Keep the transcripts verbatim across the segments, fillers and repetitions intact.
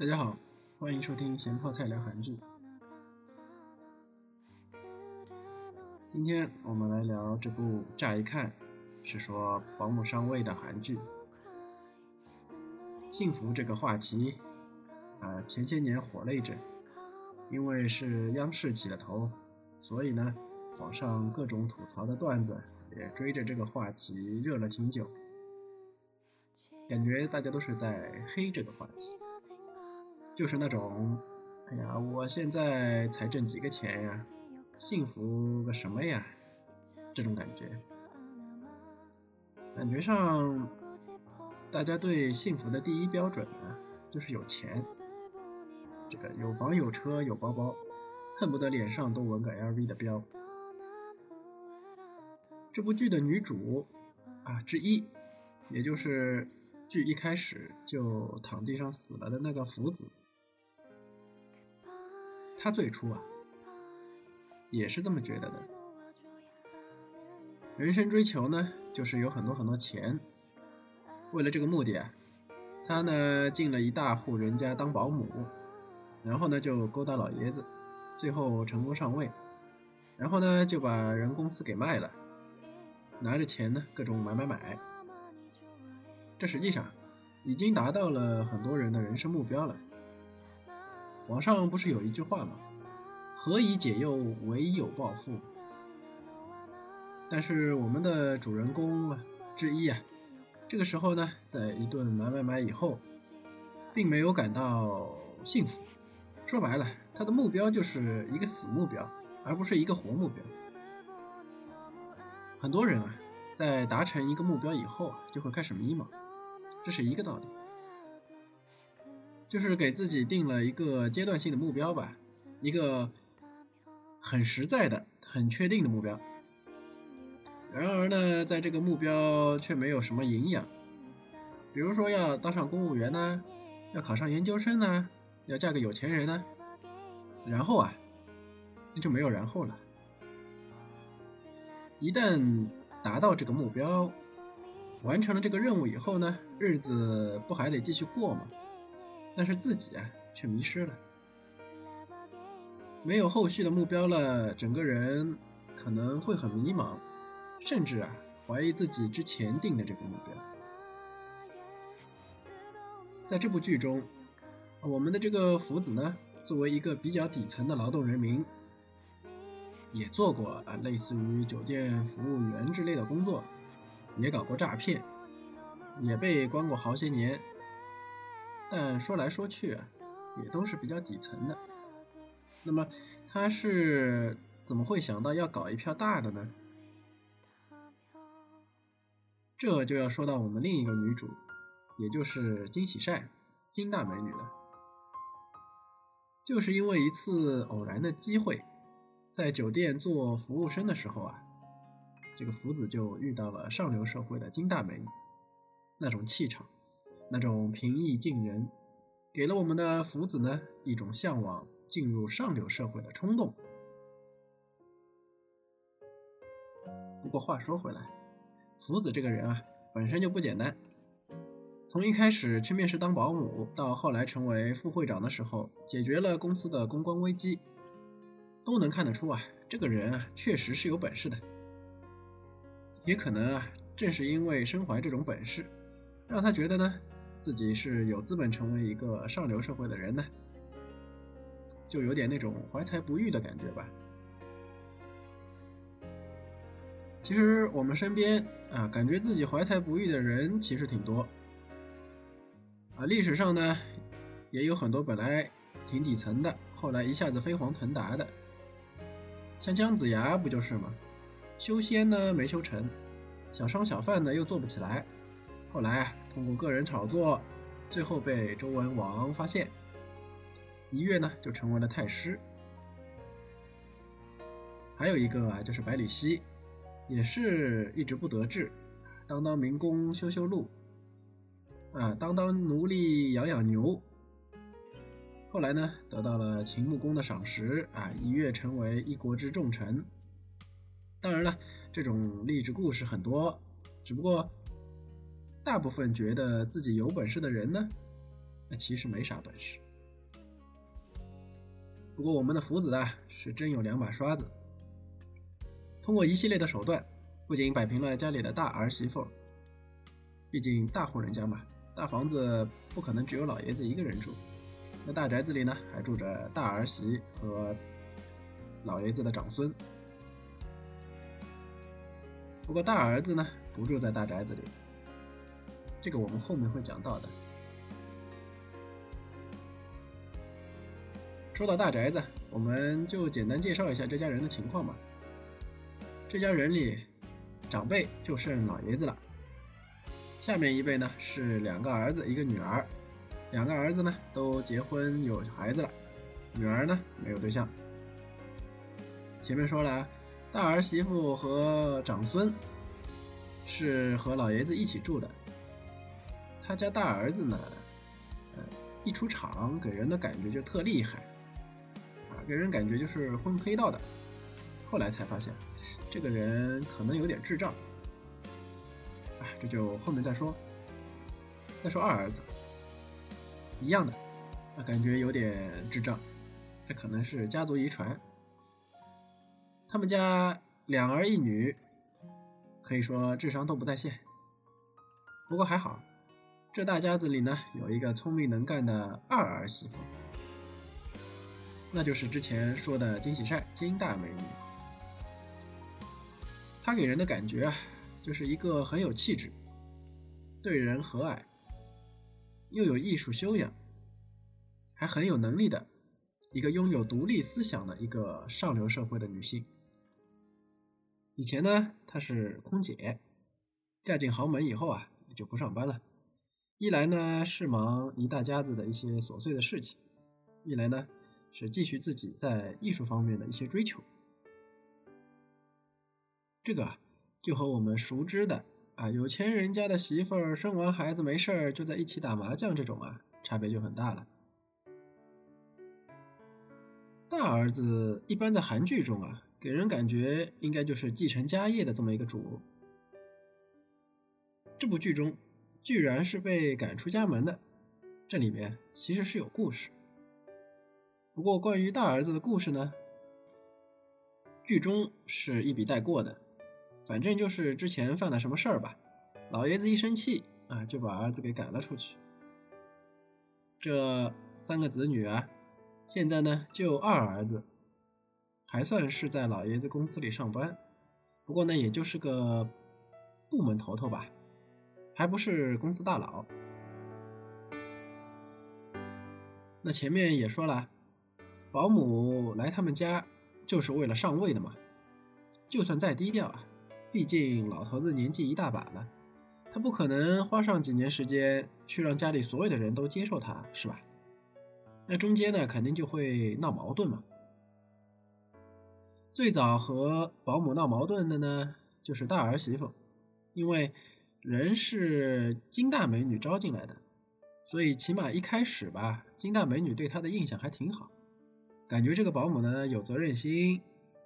大家好，欢迎收听咸泡菜聊韩剧。今天我们来聊这部乍一看是说保姆上位的韩剧。幸福这个话题、啊、前些年火了一阵，因为是央视起的头，所以呢网上各种吐槽的段子也追着这个话题热了挺久，感觉大家都是在黑这个话题，就是那种哎呀我现在才挣几个钱呀，幸福个什么呀，这种感觉。感觉上大家对幸福的第一标准呢、啊、就是有钱，这个有房有车有包包，恨不得脸上都纹个 L V 的标。这部剧的女主啊之一，也就是剧一开始就躺地上死了的那个福子，她最初啊也是这么觉得的。人生追求呢就是有很多很多钱，为了这个目的啊，她呢进了一大户人家当保姆，然后呢就勾搭老爷子，最后成功上位，然后呢就把人公司给卖了，拿着钱呢各种买买买。这实际上已经达到了很多人的人生目标了。网上不是有一句话吗？何以解忧，唯有暴富。但是我们的主人公之一啊，这个时候呢在一顿买买买以后并没有感到幸福，说白了他的目标就是一个死目标，而不是一个活目标。很多人啊，在达成一个目标以后就会开始迷茫，这是一个道理，就是给自己定了一个阶段性的目标吧，一个很实在的很确定的目标，然而呢在这个目标却没有什么营养。比如说要当上公务员啊，要考上研究生啊，要嫁个有钱人啊，然后啊那就没有然后了。一旦达到这个目标，完成了这个任务以后呢，日子不还得继续过吗？但是自己啊却迷失了，没有后续的目标了，整个人可能会很迷茫，甚至啊怀疑自己之前定的这个目标。在这部剧中，我们的这个福子呢作为一个比较底层的劳动人民，也做过啊类似于酒店服务员之类的工作，也搞过诈骗，也被关过好些年，但说来说去、啊、也都是比较底层的。那么他是怎么会想到要搞一票大的呢？这就要说到我们另一个女主，也就是金喜善，金大美女了。就是因为一次偶然的机会，在酒店做服务生的时候啊，这个福子就遇到了上流社会的金大美女，那种气场，那种平易近人，给了我们的福子呢一种向往进入上流社会的冲动。不过话说回来，福子这个人啊本身就不简单，从一开始去面试当保姆，到后来成为副会长的时候解决了公司的公关危机，都能看得出啊这个人啊确实是有本事的。也可能啊正是因为身怀这种本事，让他觉得呢自己是有资本成为一个上流社会的人呢，就有点那种怀才不遇的感觉吧。其实我们身边啊感觉自己怀才不遇的人其实挺多啊，历史上呢也有很多本来挺底层的，后来一下子飞黄腾达的，像姜子牙不就是吗？修仙呢没修成，想商小贩呢又做不起来，后来啊通过个人炒作，最后被周文王发现，一跃呢就成为了太师。还有一个啊就是百里奚，也是一直不得志，当当民工修修路啊，当当奴隶养养牛，后来呢得到了秦穆公的赏识啊，一跃成为一国之重臣。当然了这种励志故事很多，只不过大部分觉得自己有本事的人呢其实没啥本事。不过我们的福子啊，是真有两把刷子。通过一系列的手段，不仅摆平了家里的大儿媳妇，毕竟大户人家嘛，大房子不可能只有老爷子一个人住。那大宅子里呢，还住着大儿媳和老爷子的长孙。不过大儿子呢，不住在大宅子里，这个我们后面会讲到的。说到大宅子，我们就简单介绍一下这家人的情况吧。这家人里，长辈就剩老爷子了，下面一辈呢是两个儿子一个女儿，两个儿子呢都结婚有孩子了，女儿呢没有对象。前面说了啊，大儿媳妇和长孙是和老爷子一起住的。他家大儿子呢，呃，一出场给人的感觉就特厉害，啊，给人感觉就是混黑道的。后来才发现，这个人可能有点智障，啊，这就后面再说。再说二儿子，一样的，啊，感觉有点智障，这可能是家族遗传。他们家两儿一女，可以说智商都不在线。不过还好。这大家子里呢，有一个聪明能干的二儿媳妇，那就是之前说的金喜善，金大美女。她给人的感觉啊，就是一个很有气质，对人和蔼，又有艺术修养，还很有能力的一个拥有独立思想的一个上流社会的女性。以前呢，她是空姐，嫁进豪门以后啊，就不上班了。一来呢是忙一大家子的一些琐碎的事情，一来呢是继续自己在艺术方面的一些追求。这个就和我们熟知的啊，有钱人家的媳妇儿生完孩子没事儿就在一起打麻将这种啊，差别就很大了。大儿子一般在韩剧中啊，给人感觉应该就是继承家业的这么一个主。这部剧中居然是被赶出家门的，这里面其实是有故事。不过关于大儿子的故事呢，剧中是一笔带过的，反正就是之前犯了什么事儿吧，老爷子一生气啊，就把儿子给赶了出去。这三个子女啊，现在呢就二儿子还算是在老爷子公司里上班，不过呢也就是个部门头头吧，还不是公司大佬。那前面也说了，保姆来他们家就是为了上位的嘛，就算再低调啊，毕竟老头子年纪一大把了，他不可能花上几年时间去让家里所有的人都接受他，是吧？那中间呢肯定就会闹矛盾嘛。最早和保姆闹矛盾的呢就是大儿媳妇，因为人是金大美女招进来的，所以起码一开始吧，金大美女对她的印象还挺好，感觉这个保姆呢有责任心，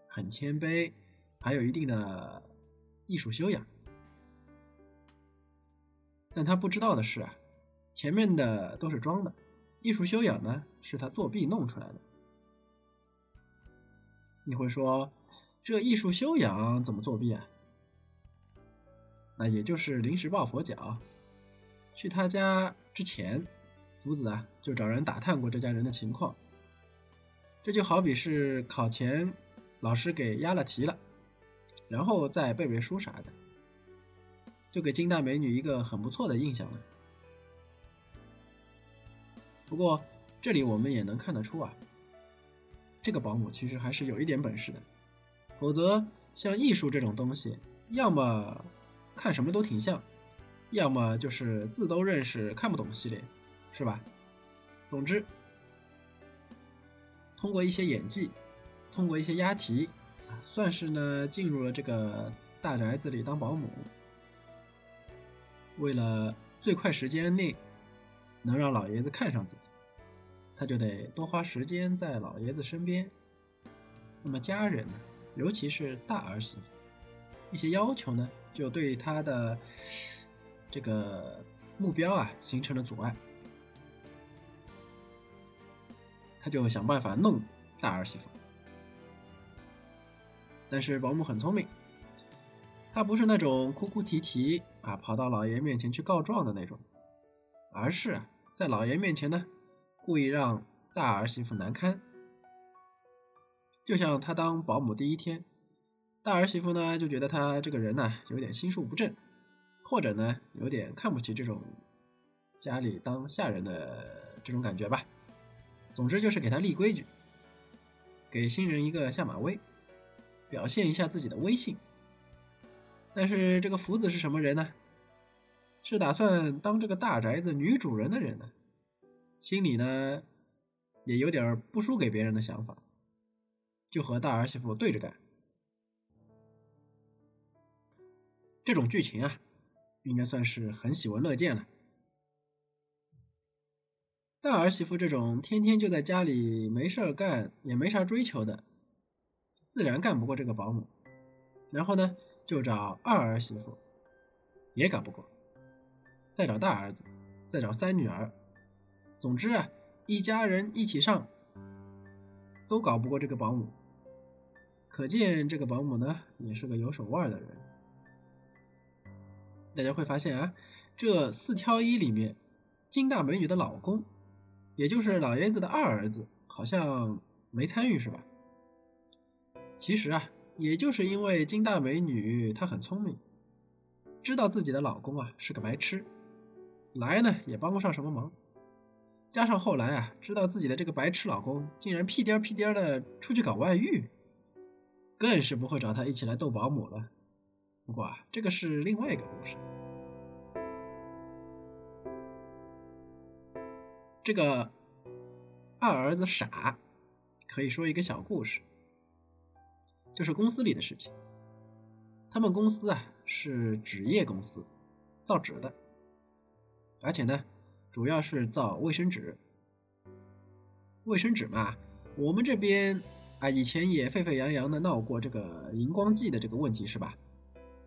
很谦卑，还有一定的艺术修养。但她不知道的是啊，前面的都是装的，艺术修养呢是她作弊弄出来的。你会说这艺术修养怎么作弊啊？那也就是临时抱佛脚。去他家之前，福子啊就找人打探过这家人的情况。这就好比是考前老师给压了题了，然后再背背书啥的，就给金大美女一个很不错的印象了。不过这里我们也能看得出啊，这个保姆其实还是有一点本事的，否则像艺术这种东西，要么看什么都挺像，要么就是字都认识看不懂系列，是吧？总之通过一些演技，通过一些押题，算是呢进入了这个大宅子里当保姆，为了最快时间内能让老爷子看上自己，他就得多花时间在老爷子身边。那么家人呢，尤其是大儿媳妇，一些要求呢就对他的这个目标啊形成了阻碍，他就想办法弄大儿媳妇。但是保姆很聪明，她不是那种哭哭啼啼啊跑到老爷面前去告状的那种，而是在老爷面前呢，故意让大儿媳妇难堪。就像她当保姆第一天，大儿媳妇呢就觉得她这个人呢、啊、有点心术不正，或者呢有点看不起这种家里当下人的这种感觉吧。总之就是给她立规矩，给新人一个下马威，表现一下自己的威信。但是这个福子是什么人呢？是打算当这个大宅子女主人的人呢，心里呢也有点不输给别人的想法，就和大儿媳妇对着干。这种剧情啊，应该算是很喜闻乐见了。大儿媳妇这种天天就在家里没事儿干，也没啥追求的，自然干不过这个保姆，然后呢就找二儿媳妇，也搞不过，再找大儿子，再找三女儿，总之啊，一家人一起上，都搞不过这个保姆。可见这个保姆呢，也是个有手腕的人。大家会发现啊，这四挑一里面，金大美女的老公，也就是老爷子的二儿子，好像没参与是吧？其实啊，也就是因为金大美女她很聪明，知道自己的老公啊是个白痴，来呢也帮不上什么忙，加上后来啊知道自己的这个白痴老公竟然屁颠屁颠的出去搞外遇，更是不会找他一起来斗保姆了。不过啊，这个是另外一个故事。这个二儿子傻，可以说一个小故事，就是公司里的事情。他们公司啊是纸业公司，造纸的，而且呢主要是造卫生纸。卫生纸嘛，我们这边啊以前也沸沸扬扬的闹过这个荧光剂的这个问题是吧？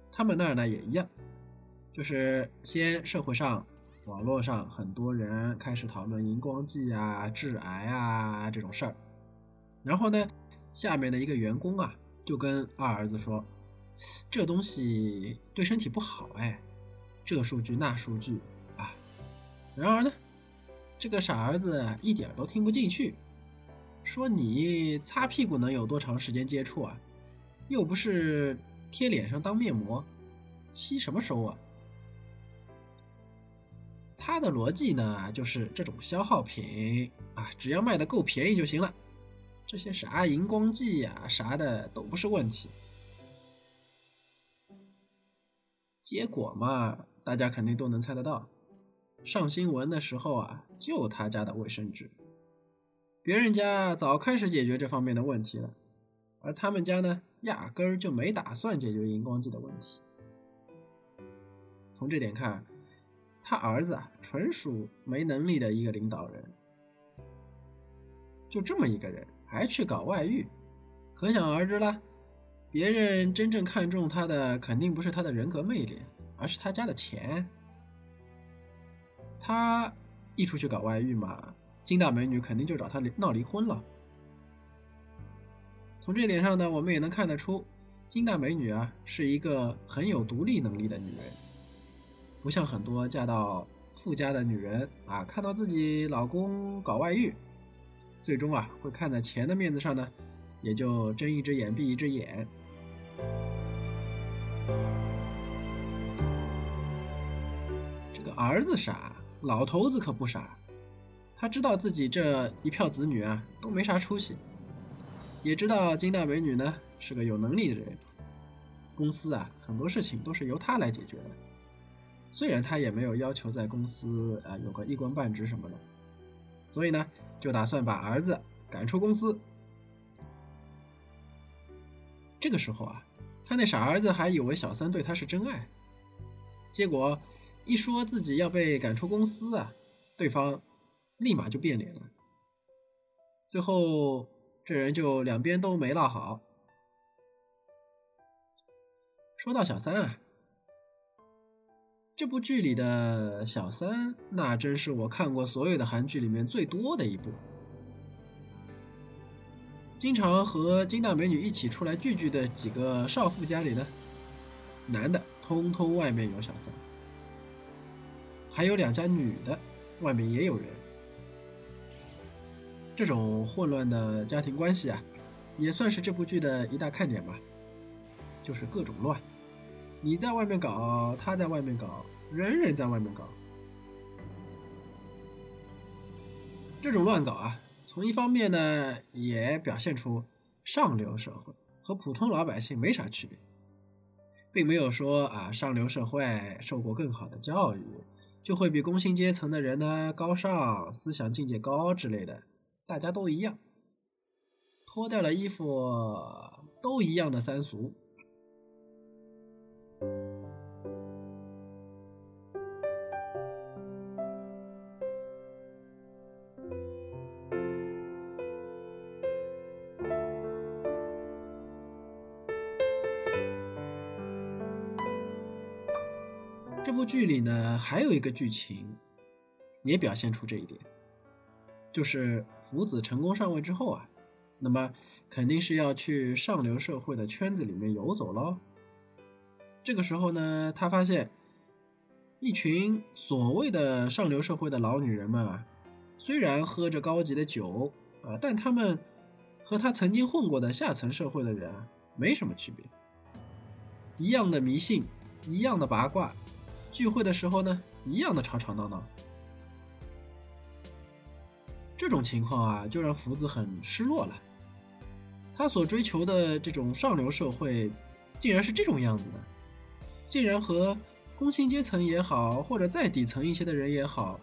他们那儿呢也一样，就是先社会上网络上很多人开始讨论荧光剂啊、致癌啊这种事儿，然后呢下面的一个员工啊就跟二儿子说，这东西对身体不好，哎，这数据那数据啊。然而呢这个傻儿子一点都听不进去，说你擦屁股能有多长时间接触啊，又不是贴脸上当面膜，吸什么收啊。他的逻辑呢就是这种消耗品啊，只要卖的够便宜就行了，这些啥荧光剂啊啥的都不是问题。结果嘛，大家肯定都能猜得到，上新闻的时候啊就他家的卫生纸，别人家早开始解决这方面的问题了，而他们家呢压根儿就没打算解决荧光剂的问题。从这点看，他儿子啊纯属没能力的一个领导人，就这么一个人还去搞外遇，可想而知了，别人真正看重他的肯定不是他的人格魅力，而是他家的钱。他一出去搞外遇嘛，金大美女肯定就找他闹离婚了。从这点上呢，我们也能看得出，金大美女啊是一个很有独立能力的女人，不像很多嫁到富家的女人啊，看到自己老公搞外遇，最终啊会看在钱的面子上呢，也就睁一只眼闭一只眼。这个儿子傻，老头子可不傻，他知道自己这一票子女啊都没啥出息，也知道金大美女呢是个有能力的人，公司啊很多事情都是由他来解决的。虽然他也没有要求在公司啊有个一官半职什么的，所以呢就打算把儿子赶出公司。这个时候啊，他那傻儿子还以为小三对他是真爱，结果一说自己要被赶出公司啊，对方立马就变脸了。最后这人就两边都没落好。说到小三啊，这部剧里的小三那真是我看过所有的韩剧里面最多的一部。经常和金大美女一起出来聚聚的几个少妇家里呢，男的通通外面有小三，还有两家女的外面也有人。这种混乱的家庭关系啊，也算是这部剧的一大看点吧，就是各种乱，你在外面搞，他在外面搞，人人在外面搞。这种乱搞啊，从一方面呢，也表现出上流社会和普通老百姓没啥区别，并没有说啊，上流社会受过更好的教育，就会比工薪阶层的人呢高尚、思想境界高之类的，大家都一样。脱掉了衣服都一样的三俗。这部剧里呢，还有一个剧情也表现出这一点，就是福子成功上位之后啊，那么肯定是要去上流社会的圈子里面游走咯。这个时候呢，他发现一群所谓的上流社会的老女人们啊，虽然喝着高级的酒啊，但他们和他曾经混过的下层社会的人啊，没什么区别，一样的迷信，一样的八卦，聚会的时候呢，一样的吵吵闹闹。这种情况啊，就让福子很失落了。他所追求的这种上流社会，竟然是这种样子的，竟然和工薪阶层也好，或者再底层一些的人也好，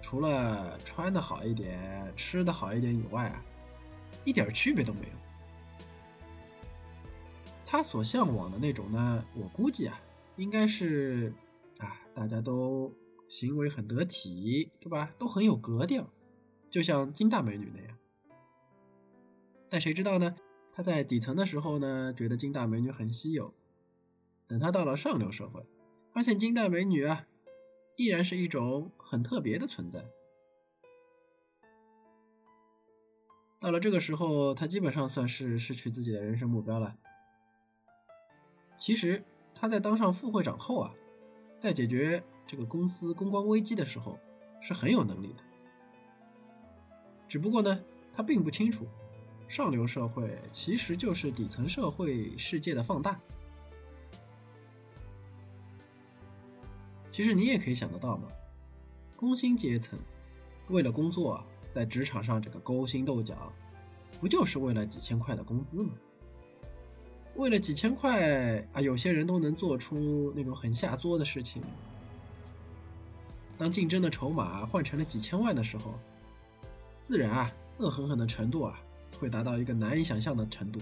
除了穿的好一点，吃的好一点以外啊，一点区别都没有。他所向往的那种呢，我估计啊，应该是啊，大家都行为很得体，对吧？都很有格调，就像金大美女那样。但谁知道呢，他在底层的时候呢，觉得金大美女很稀有，等他到了上流社会，发现金大美女啊，依然是一种很特别的存在。到了这个时候，他基本上算是失去自己的人生目标了。其实他在当上副会长后啊，在解决这个公司公关危机的时候是很有能力的，只不过呢，他并不清楚上流社会其实就是底层社会世界的放大。其实你也可以想得到嘛，工薪阶层为了工作在职场上这个勾心斗角，不就是为了几千块的工资吗？为了几千块啊，有些人都能做出那种很下作的事情。当竞争的筹码换成了几千万的时候，自然啊，恶狠狠的程度啊，会达到一个难以想象的程度。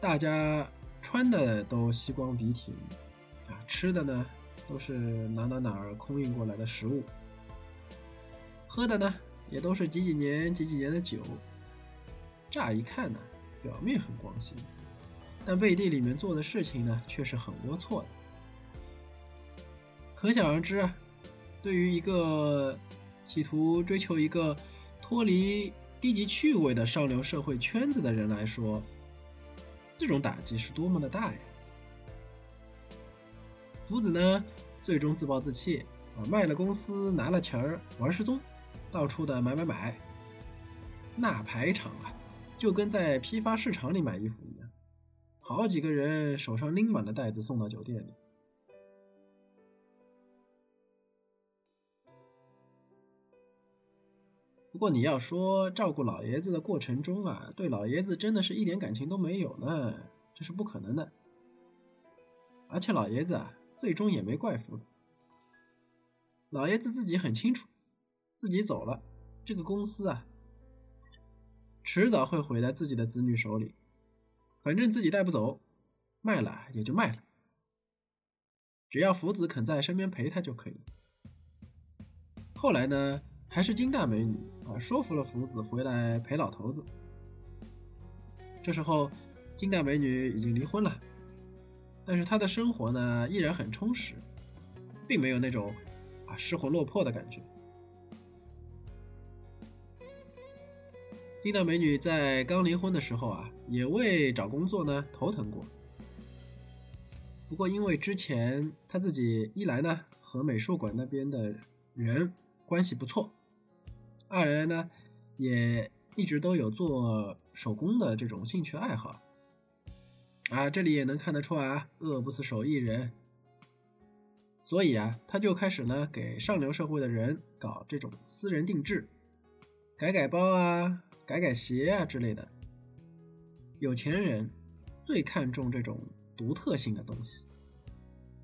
大家穿的都西装笔挺啊，吃的呢都是哪哪哪儿空运过来的食物，喝的呢也都是几几年几几年的酒，乍一看呢，表面很光鲜，但背地里面做的事情呢，却是很龌龊的。可想而知啊，对于一个企图追求一个脱离低级趣味的上流社会圈子的人来说，这种打击是多么的大呀！福子呢，最终自暴自弃啊，卖了公司，拿了钱儿，玩失踪。到处的买买买，那排场啊，就跟在批发市场里买衣服一样，好几个人手上拎满了袋子送到酒店里。不过你要说照顾老爷子的过程中啊，对老爷子真的是一点感情都没有呢，这是不可能的。而且老爷子啊，最终也没怪福子，老爷子自己很清楚，自己走了，这个公司啊，迟早会毁在自己的子女手里。反正自己带不走，卖了也就卖了，只要福子肯在身边陪他就可以。后来呢，还是金大美女啊说服了福子回来陪老头子。这时候，金大美女已经离婚了，但是她的生活呢依然很充实，并没有那种啊失魂落魄的感觉。冰岛美女在刚离婚的时候啊，也为找工作呢头疼过。不过因为之前她自己一来呢和美术馆那边的人关系不错，二来呢也一直都有做手工的这种兴趣爱好啊，这里也能看得出啊，饿不死手艺人。所以啊，他就开始呢给上流社会的人搞这种私人定制，改改包啊，改改鞋啊之类的。有钱人最看重这种独特性的东西，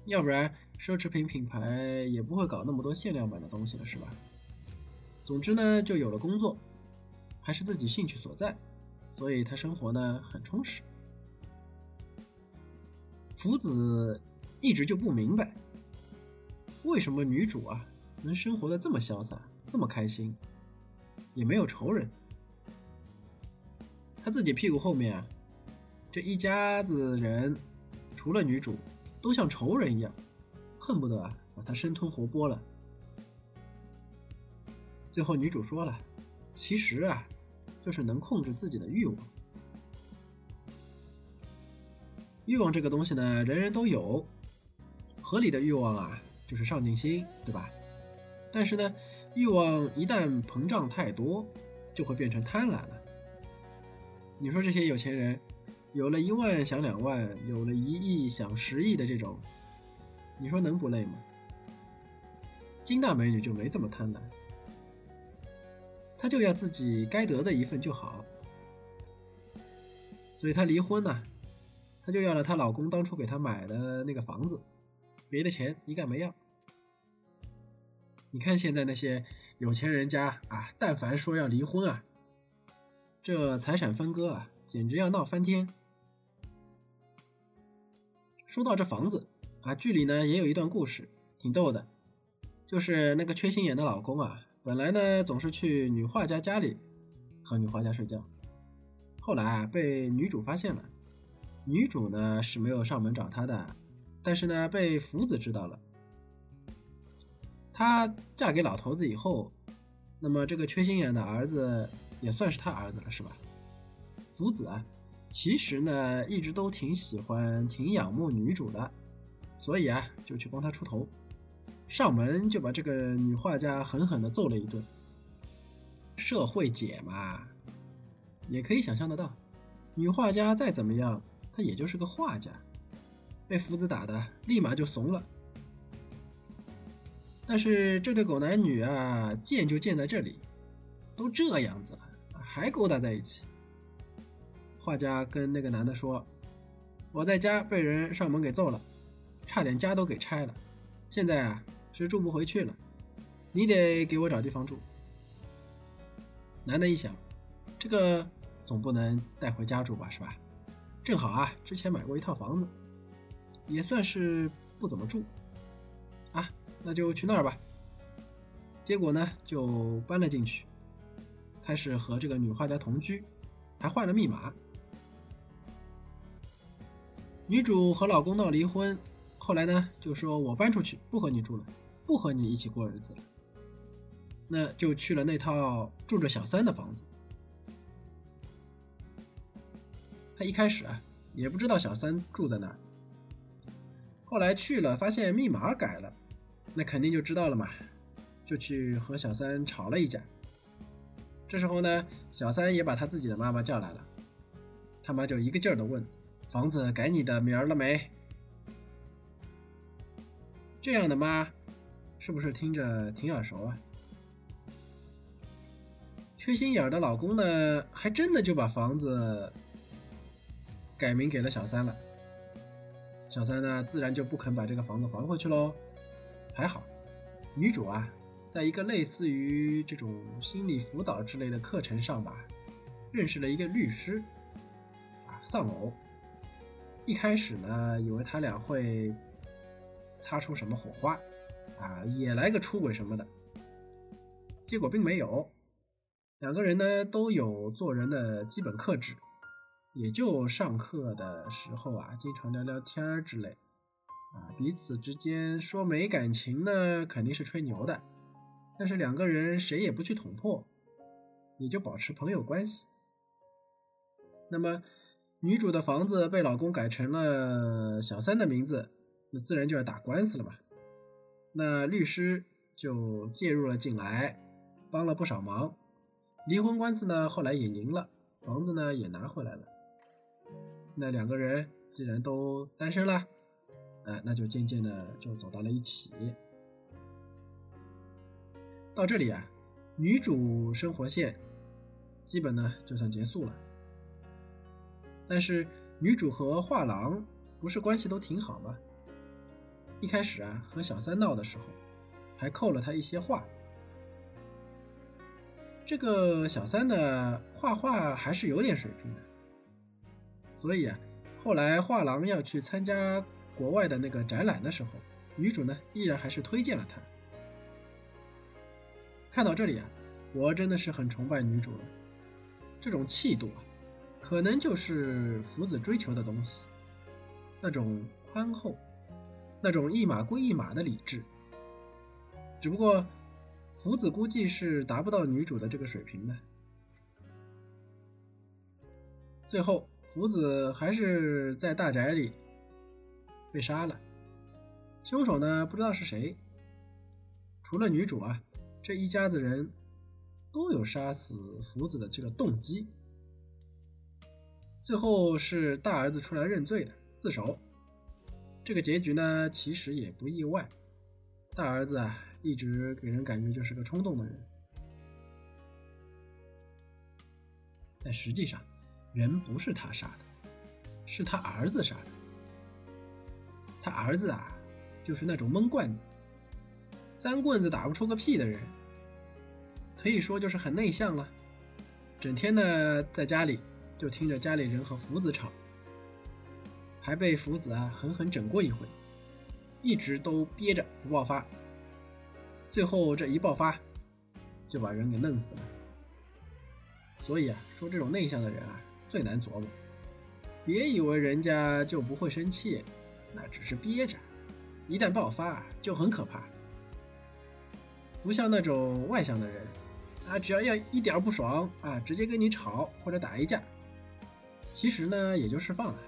要不然奢侈品品牌也不会搞那么多限量版的东西了，是吧？总之呢，就有了工作，还是自己兴趣所在，所以他生活呢很充实。福子一直就不明白，为什么女主啊能生活得这么潇洒，这么开心，也没有仇人。她自己屁股后面啊，这一家子人除了女主，都像仇人一样，恨不得啊把她生吞活剥了。最后女主说了，其实啊，就是能控制自己的欲望。欲望这个东西呢，人人都有，合理的欲望啊就是上进心，对吧？但是呢，欲望一旦膨胀太多，就会变成贪婪了。你说这些有钱人，有了一万想两万，有了一亿想十亿的这种，你说能不累吗？金大美女就没这么贪婪，她就要自己该得的一份就好。所以她离婚呢、啊，她就要了她老公当初给她买的那个房子。别的钱一概没要。你看现在那些有钱人家啊，但凡说要离婚啊，这财产分割啊，简直要闹翻天。说到这房子啊，剧里呢也有一段故事，挺逗的，就是那个缺心眼的老公啊，本来呢总是去女画家家里和女画家睡觉，后来啊被女主发现了，女主呢是没有上门找他的。但是呢被福子知道了，她嫁给老头子以后，那么这个缺心眼的儿子也算是她儿子了，是吧？福子啊其实呢一直都挺喜欢挺仰慕女主的，所以啊就去帮她出头，上门就把这个女画家狠狠地揍了一顿。社会姐嘛，也可以想象得到，女画家再怎么样她也就是个画家，被福子打的立马就怂了。但是这对狗男女啊，贱就贱在这里，都这样子了还勾搭在一起。画家跟那个男的说，我在家被人上门给揍了，差点家都给拆了，现在啊是住不回去了，你得给我找地方住。男的一想，这个总不能带回家住吧，是吧？正好啊之前买过一套房子，也算是不怎么住啊，那就去那儿吧。结果呢就搬了进去，开始和这个女画家同居，还换了密码。女主和老公闹离婚，后来呢就说我搬出去，不和你住了，不和你一起过日子了，那就去了那套住着小三的房子。她一开始啊也不知道小三住在哪儿，后来去了发现密码改了，那肯定就知道了嘛，就去和小三吵了一架。这时候呢小三也把他自己的妈妈叫来了，他妈就一个劲儿的问，房子改你的名儿了没？这样的妈是不是听着挺耳熟啊？缺心眼的老公呢还真的就把房子改名给了小三了，小三呢自然就不肯把这个房子还回去咯。还好女主啊在一个类似于这种心理辅导之类的课程上吧，认识了一个律师啊，丧偶。一开始呢以为他俩会擦出什么火花啊，也来个出轨什么的，结果并没有，两个人呢都有做人的基本克制，也就上课的时候啊经常聊聊天之类啊，彼此之间说没感情呢肯定是吹牛的，但是两个人谁也不去捅破，也就保持朋友关系。那么女主的房子被老公改成了小三的名字，那自然就要打官司了嘛。那律师就介入了进来，帮了不少忙。离婚官司呢，后来也赢了，房子呢也拿回来了。那两个人既然都单身了，呃，那就渐渐的就走到了一起。到这里啊，女主生活线基本呢就算结束了。但是女主和画廊不是关系都挺好吗？一开始啊，和小三闹的时候，还扣了她一些画。这个小三呢，画画还是有点水平的。所以啊，后来画廊要去参加国外的那个展览的时候，女主呢依然还是推荐了她。看到这里啊，我真的是很崇拜女主了。这种气度啊，可能就是夫子追求的东西，那种宽厚，那种一码归一码的理智。只不过夫子估计是达不到女主的这个水平的。最后夫子还是在大宅里被杀了，凶手呢不知道是谁。除了女主啊，这一家子人都有杀死夫子的这个动机。最后是大儿子出来认罪的，自首。这个结局呢，其实也不意外。大儿子啊，一直给人感觉就是个冲动的人。但实际上，人不是他杀的，是他儿子杀的。他儿子啊，就是那种闷罐子，三棍子打不出个屁的人，可以说就是很内向了。整天呢，在家里就听着家里人和福子吵，还被福子啊狠狠整过一回，一直都憋着不爆发，最后这一爆发就把人给弄死了。所以啊，说这种内向的人啊最难琢磨，别以为人家就不会生气，那只是憋着，一旦爆发就很可怕。不像那种外向的人啊，只要要一点不爽啊，直接跟你吵或者打一架，其实呢也就释放了，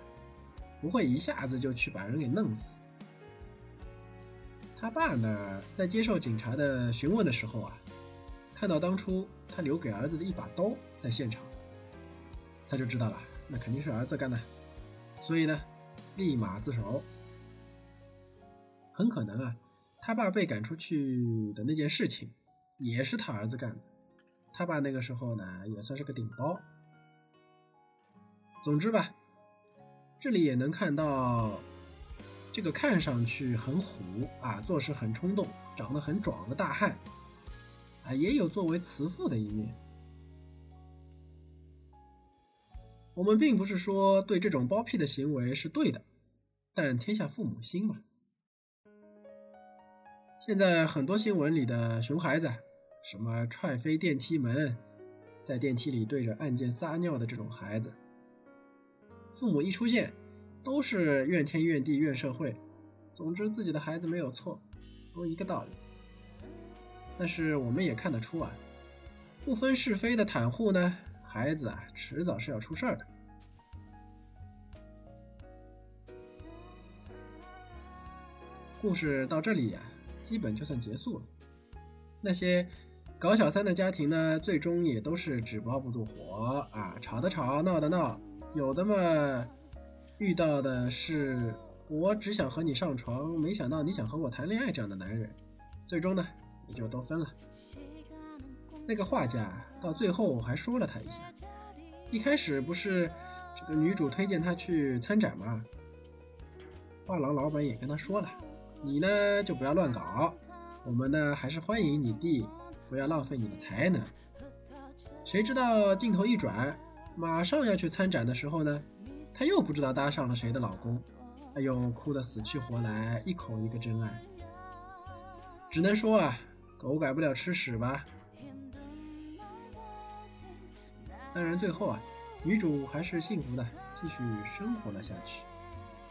不会一下子就去把人给弄死。他爸呢，在接受警察的询问的时候啊，看到当初他留给儿子的一把刀在现场，他就知道了，那肯定是儿子干的，所以呢，立马自首。很可能啊，他爸被赶出去的那件事情也是他儿子干的。他爸那个时候呢，也算是个顶包。总之吧，这里也能看到这个看上去很虎啊，做事很冲动，长得很壮的大汉啊，也有作为慈父的一面。我们并不是说对这种包庇的行为是对的，但天下父母心嘛。现在很多新闻里的熊孩子，什么踹飞电梯门，在电梯里对着按键撒尿的这种孩子，父母一出现都是怨天怨地怨社会，总之自己的孩子没有错，都一个道理。但是我们也看得出啊，不分是非的袒护呢，孩子啊迟早是要出事儿的。故事到这里啊，基本就算结束了。那些搞小三的家庭呢，最终也都是纸包不住火啊，吵的吵，闹的闹，有的嘛遇到的是我只想和你上床，没想到你想和我谈恋爱这样的男人，最终呢也就都分了。那个画家到最后还说了他一下，一开始不是这个女主推荐他去参展吗？画廊老板也跟他说了，你呢就不要乱搞，我们呢还是欢迎你弟，不要浪费你的才能。谁知道镜头一转，马上要去参展的时候呢，她又不知道搭上了谁的老公，哎呦，哭得死去活来，一口一个真爱。只能说啊，狗改不了吃屎吧。当然最后啊，女主还是幸福的继续生活了下去，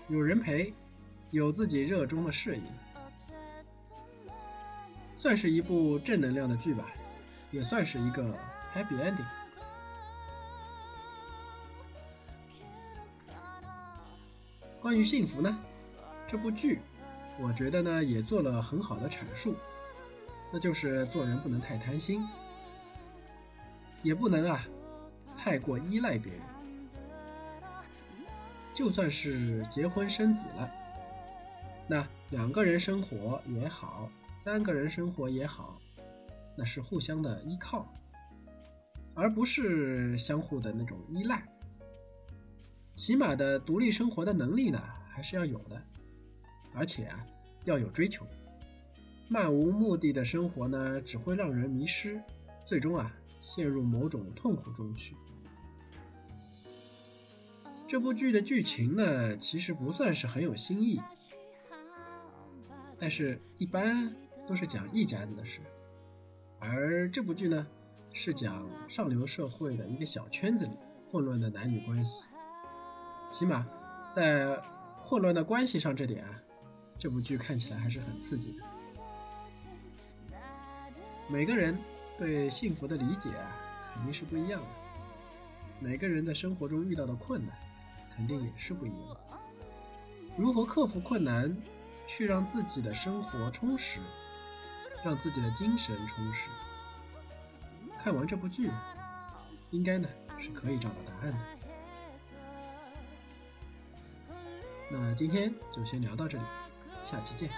有人陪，有自己热衷的事业，算是一部正能量的剧吧，也算是一个 Happy Ending。 关于幸福呢，这部剧我觉得呢也做了很好的阐述，那就是做人不能太贪心，也不能啊太过依赖别人，就算是结婚生子了，那两个人生活也好，三个人生活也好，那是互相的依靠，而不是相互的那种依赖。起码的独立生活的能力呢还是要有的，而且啊要有追求。漫无目的的生活呢只会让人迷失，最终啊陷入某种痛苦中去。这部剧的剧情呢其实不算是很有新意，但是一般都是讲一家子的事，而这部剧呢是讲上流社会的一个小圈子里混乱的男女关系。起码在混乱的关系上这点啊，这部剧看起来还是很刺激的。每个人对幸福的理解啊肯定是不一样的，每个人在生活中遇到的困难肯定也是不一样的。如何克服困难，去让自己的生活充实，让自己的精神充实，看完这部剧应该呢是可以找到答案的。那今天就先聊到这里，下期见。